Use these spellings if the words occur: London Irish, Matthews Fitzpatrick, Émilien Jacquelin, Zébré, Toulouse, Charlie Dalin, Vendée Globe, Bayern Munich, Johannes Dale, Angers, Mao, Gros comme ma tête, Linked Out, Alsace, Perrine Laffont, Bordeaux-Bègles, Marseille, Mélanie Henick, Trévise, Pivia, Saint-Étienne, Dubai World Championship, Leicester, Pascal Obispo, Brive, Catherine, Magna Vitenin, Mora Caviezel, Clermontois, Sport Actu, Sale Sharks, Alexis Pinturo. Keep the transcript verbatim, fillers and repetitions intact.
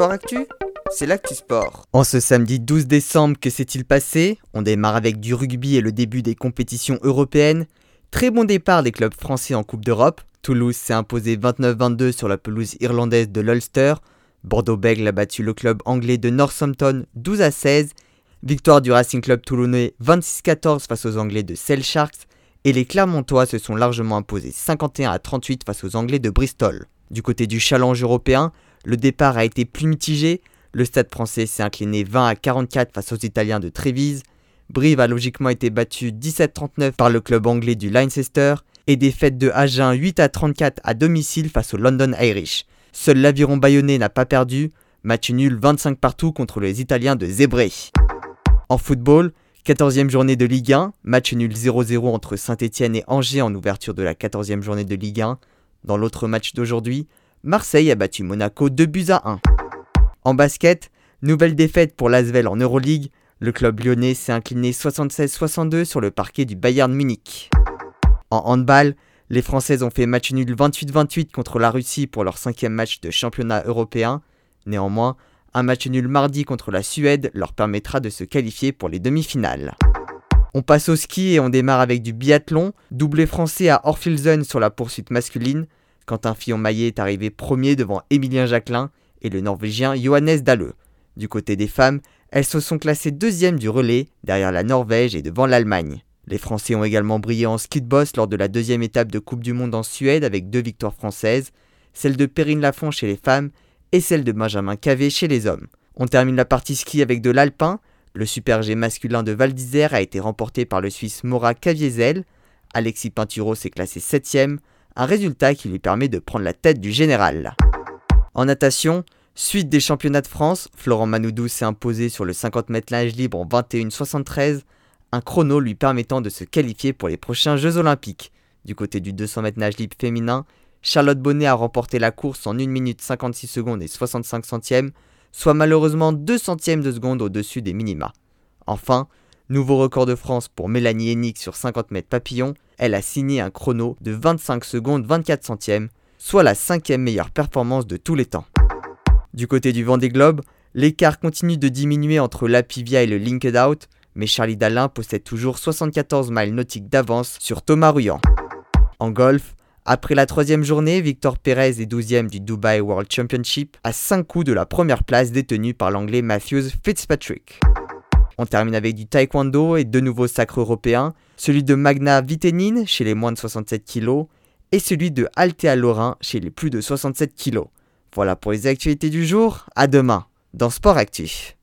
Sport Actu, c'est l'actu sport. En ce samedi douze décembre, que s'est-il passé ? On démarre avec du rugby et le début des compétitions européennes. Très bon départ des clubs français en Coupe d'Europe. Toulouse s'est imposé vingt-neuf à vingt-deux sur la pelouse irlandaise de l'Ulster. Bordeaux-Bègles a battu le club anglais de Northampton douze à seize. Victoire du Racing Club toulonnais vingt-six à quatorze face aux Anglais de Sale Sharks. Et les Clermontois se sont largement imposés cinquante et un à trente-huit face aux Anglais de Bristol. Du côté du challenge européen, le départ a été plus mitigé. Le Stade français s'est incliné vingt à quarante-quatre face aux Italiens de Trévise. Brive a logiquement été battu dix-sept à trente-neuf par le club anglais du Leicester. Et défaite de Agen huit à trente-quatre à domicile face au London Irish. Seul l'aviron bayonnais n'a pas perdu. Match nul vingt-cinq partout contre les Italiens de Zébré. En football, quatorzième journée de Ligue un. Match nul zéro zéro entre Saint-Étienne et Angers en ouverture de la quatorzième journée de Ligue un. Dans l'autre match d'aujourd'hui, Marseille a battu Monaco deux buts à un. En basket, nouvelle défaite pour l'Asvel en Euroleague. Le club lyonnais s'est incliné soixante-seize à soixante-deux sur le parquet du Bayern Munich. En handball, les Françaises ont fait match nul vingt-huit à vingt-huit contre la Russie pour leur cinquième match de championnat européen. Néanmoins, un match nul mardi contre la Suède leur permettra de se qualifier pour les demi-finales. On passe au ski et on démarre avec du biathlon. Doublé français à Orfilsen sur la poursuite masculine. Quentin Fillon-Maillet est arrivé premier devant Émilien Jacquelin et le Norvégien Johannes Dale. Du côté des femmes, elles se sont classées deuxième du relais, derrière la Norvège et devant l'Allemagne. Les Français ont également brillé en ski de boss lors de la deuxième étape de Coupe du Monde en Suède avec deux victoires françaises, celle de Perrine Laffont chez les femmes et celle de Benjamin Cavé chez les hommes. On termine la partie ski avec de l'alpin. Le super-G masculin de Val d'Isère a été remporté par le Suisse Mora Caviezel. Alexis Pinturo s'est classé septième, un résultat qui lui permet de prendre la tête du général. En natation, suite des championnats de France, Florent Manoudou s'est imposé sur le cinquante mètres nage libre en vingt et une soixante-treize. Un chrono lui permettant de se qualifier pour les prochains Jeux Olympiques. Du côté du deux cents mètres nage libre féminin, Charlotte Bonnet a remporté la course en une minute cinquante-six secondes et soixante-cinq centièmes, soit malheureusement deux centièmes de seconde au-dessus des minima. Enfin, nouveau record de France pour Mélanie Henick sur cinquante mètres papillon, elle a signé un chrono de vingt-cinq secondes vingt-quatre centièmes, soit la cinquième meilleure performance de tous les temps. Du côté du Vendée Globe, l'écart continue de diminuer entre la Pivia et le Linked Out, mais Charlie Dalin possède toujours soixante-quatorze miles nautiques d'avance sur Thomas Ruan. En golf, après la troisième journée, Victor Perez est douzième du Dubai World Championship à cinq coups de la première place détenue par l'anglais Matthews Fitzpatrick. On termine avec du taekwondo et deux nouveaux sacres européens, celui de Magna Vitenin chez les moins de soixante-sept kilos et celui de Althea Lorrain chez les plus de soixante-sept kilos. Voilà pour les actualités du jour, à demain dans Sport Actu.